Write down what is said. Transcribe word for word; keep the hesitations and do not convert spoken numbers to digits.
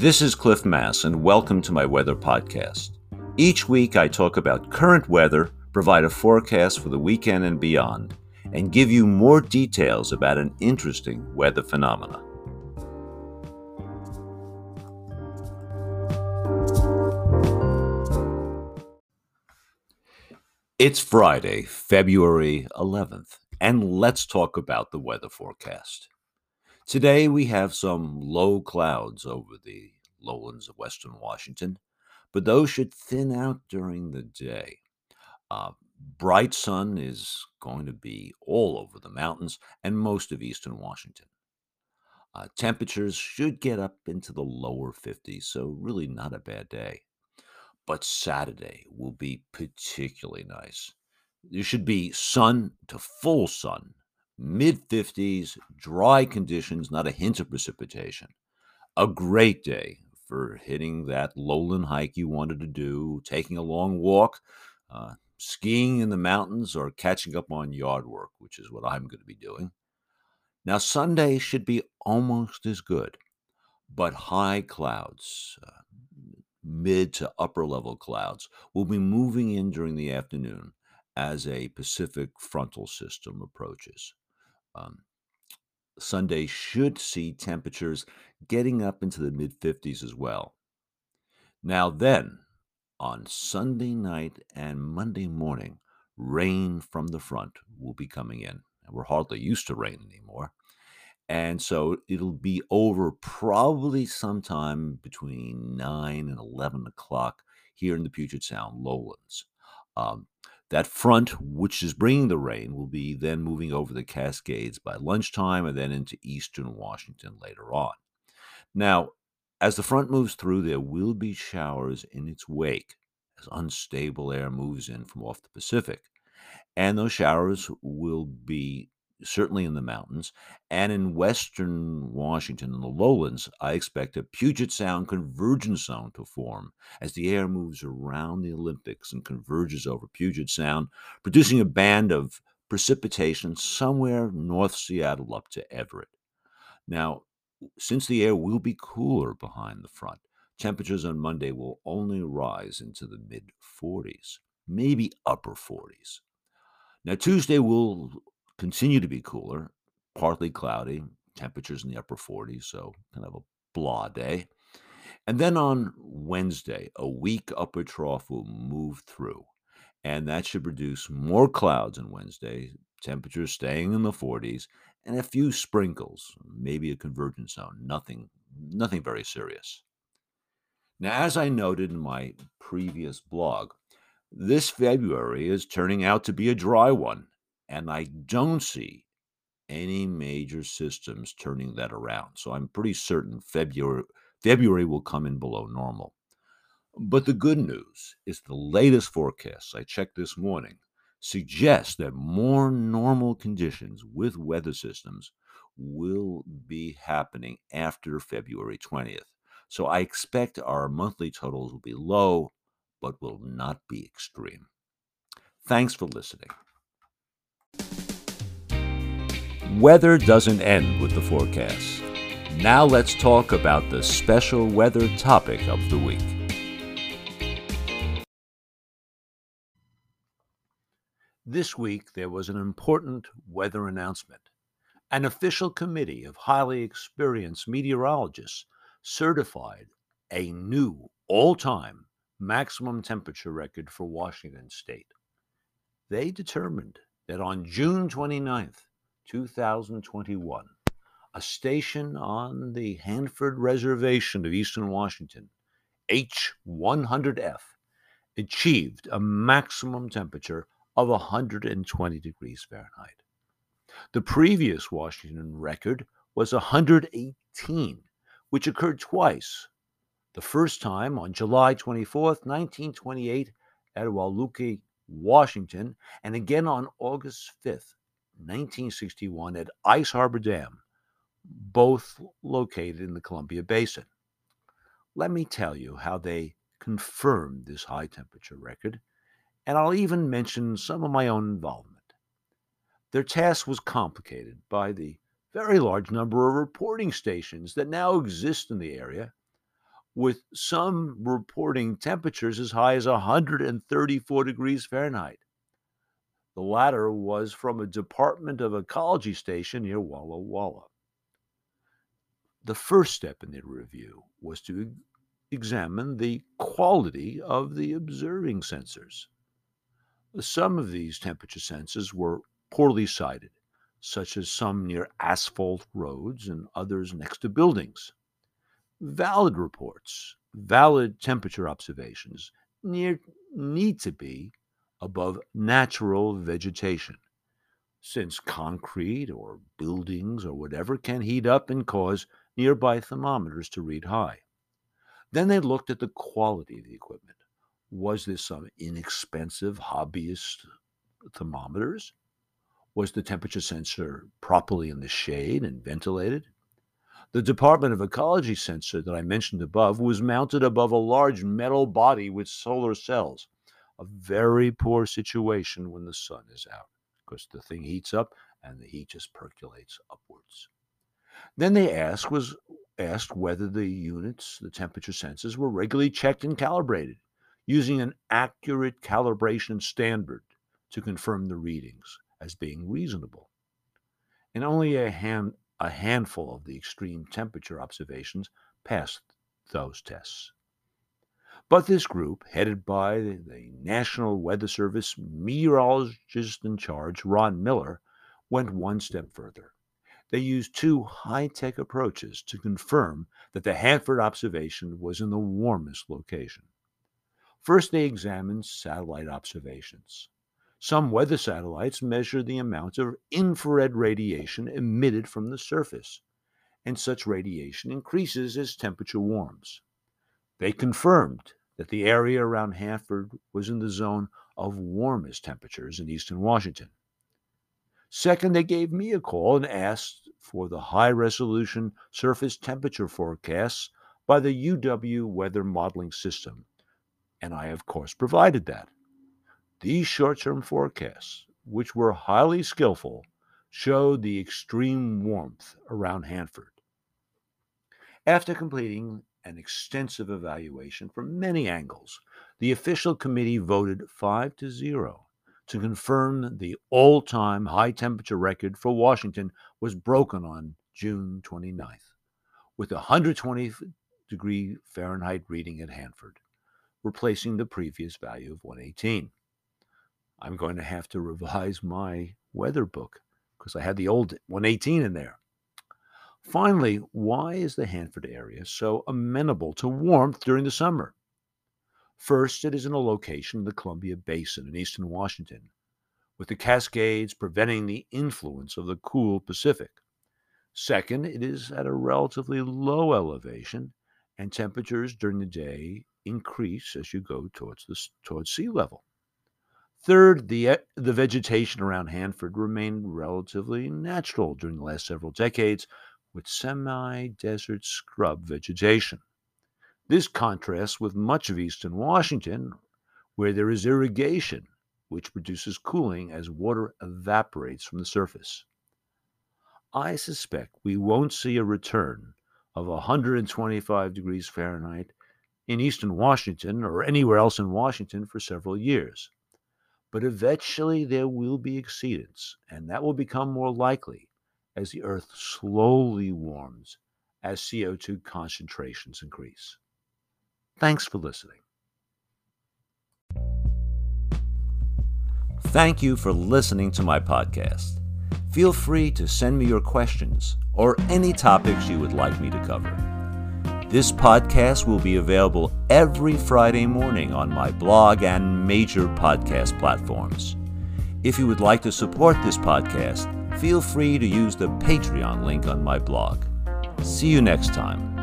This is Cliff Mass, and welcome to my weather podcast. Each week I talk about current weather, provide a forecast for the weekend and beyond, and give you more details about an interesting weather phenomenon. It's Friday, February eleventh, and let's talk about the weather forecast. Today we have some low clouds over the lowlands of western Washington, but those should thin out during the day. Uh, bright sun is going to be all over the mountains and most of eastern Washington. Uh, temperatures should get up into the lower fifties, so really not a bad day. But Saturday will be particularly nice. There should be sun to full sun, mid fifties, dry conditions, not a hint of precipitation. A great day for hitting that lowland hike you wanted to do, taking a long walk, uh, skiing in the mountains, or catching up on yard work, which is what I'm going to be doing. Now, Sunday should be almost as good, but high clouds, uh, mid to upper level clouds will be moving in during the afternoon as a Pacific frontal system approaches. Um, Sunday should see temperatures getting up into the mid fifties as well. Now then, on Sunday night and Monday morning, rain from the front will be coming in. We're hardly used to rain anymore. And so it'll be over probably sometime between nine and eleven o'clock here in the Puget Sound lowlands. Um, that front, which is bringing the rain, will be then moving over the Cascades by lunchtime and then into eastern Washington later on. Now, as the front moves through, there will be showers in its wake as unstable air moves in from off the Pacific. And those showers will be certainly in the mountains, and in western Washington and the lowlands, I expect a Puget Sound convergence zone to form as the air moves around the Olympics and converges over Puget Sound, producing a band of precipitation somewhere north Seattle up to Everett. Now, since the air will be cooler behind the front, temperatures on Monday will only rise into the mid forties, maybe upper forties. Now, Tuesday will continue to be cooler, partly cloudy, temperatures in the upper forties, so kind of a blah day. And then on Wednesday, a weak upper trough will move through, and that should produce more clouds on Wednesday, temperatures staying in the forties, and a few sprinkles, maybe a convergence zone, nothing, nothing very serious. Now, as I noted in my previous blog, this February is turning out to be a dry one. And I don't see any major systems turning that around. So I'm pretty certain February, February will come in below normal. But the good news is the latest forecasts I checked this morning suggest that more normal conditions with weather systems will be happening after February twentieth. So I expect our monthly totals will be low, but will not be extreme. Thanks for listening. Weather doesn't end with the forecast. Now let's talk about the special weather topic of the week. This week there was an important weather announcement. An official committee of highly experienced meteorologists certified a new all-time maximum temperature record for Washington State. They determined that on June twenty-ninth, two thousand twenty-one, a station on the Hanford Reservation of eastern Washington, H one hundred F, achieved a maximum temperature of one hundred twenty degrees Fahrenheit. The previous Washington record was one hundred eighteen, which occurred twice. The first time on July twenty-fourth, nineteen twenty-eight, at Waluke, Washington, and again on August fifth, nineteen sixty-one at Ice Harbor Dam, both located in the Columbia Basin. Let me tell you how they confirmed this high temperature record, and I'll even mention some of my own involvement. Their task was complicated by the very large number of reporting stations that now exist in the area, with some reporting temperatures as high as one hundred thirty-four degrees Fahrenheit. The latter was from a Department of Ecology station near Walla Walla. The first step in the review was to examine the quality of the observing sensors. Some of these temperature sensors were poorly sighted, such as some near asphalt roads and others next to buildings. Valid reports, valid temperature observations near, need to be above natural vegetation, since concrete or buildings or whatever can heat up and cause nearby thermometers to read high. Then they looked at the quality of the equipment. Was this some inexpensive hobbyist thermometers? Was the temperature sensor properly in the shade and ventilated? The Department of Ecology sensor that I mentioned above was mounted above a large metal body with solar cells. A very poor situation when the sun is out, because the thing heats up and the heat just percolates upwards. Then they asked, was, asked whether the units, the temperature sensors, were regularly checked and calibrated using an accurate calibration standard to confirm the readings as being reasonable. And only a hand A handful of the extreme temperature observations passed those tests. But this group, headed by the National Weather Service meteorologist in charge, Ron Miller, went one step further. They used two high-tech approaches to confirm that the Hanford observation was in the warmest location. First, they examined satellite observations. Some weather satellites measure the amount of infrared radiation emitted from the surface, and such radiation increases as temperature warms. They confirmed that the area around Hanford was in the zone of warmest temperatures in eastern Washington. Second, they gave me a call and asked for the high-resolution surface temperature forecasts by the U W Weather Modeling System, and I, of course, provided that. These short-term forecasts, which were highly skillful, showed the extreme warmth around Hanford. After completing an extensive evaluation from many angles, the official committee voted five to zero to confirm the all-time high temperature record for Washington was broken on June twenty-ninth, with a one hundred twenty degree Fahrenheit reading at Hanford, replacing the previous value of one eighteen. I'm going to have to revise my weather book because I had the old one eighteen in there. Finally, why is the Hanford area so amenable to warmth during the summer? First, it is in a location in the Columbia Basin in eastern Washington, with the Cascades preventing the influence of the cool Pacific. Second, it is at a relatively low elevation, and temperatures during the day increase as you go towards, the, towards sea level. Third, the, the vegetation around Hanford remained relatively natural during the last several decades, with semi-desert scrub vegetation. This contrasts with much of eastern Washington, where there is irrigation, which produces cooling as water evaporates from the surface. I suspect we won't see a return of one hundred twenty-five degrees Fahrenheit in eastern Washington or anywhere else in Washington for several years. But eventually there will be exceedance, and that will become more likely as the Earth slowly warms as C O two concentrations increase. Thanks for listening. Thank you for listening to my podcast. Feel free to send me your questions or any topics you would like me to cover. This podcast will be available every Friday morning on my blog and major podcast platforms. If you would like to support this podcast, feel free to use the Patreon link on my blog. See you next time.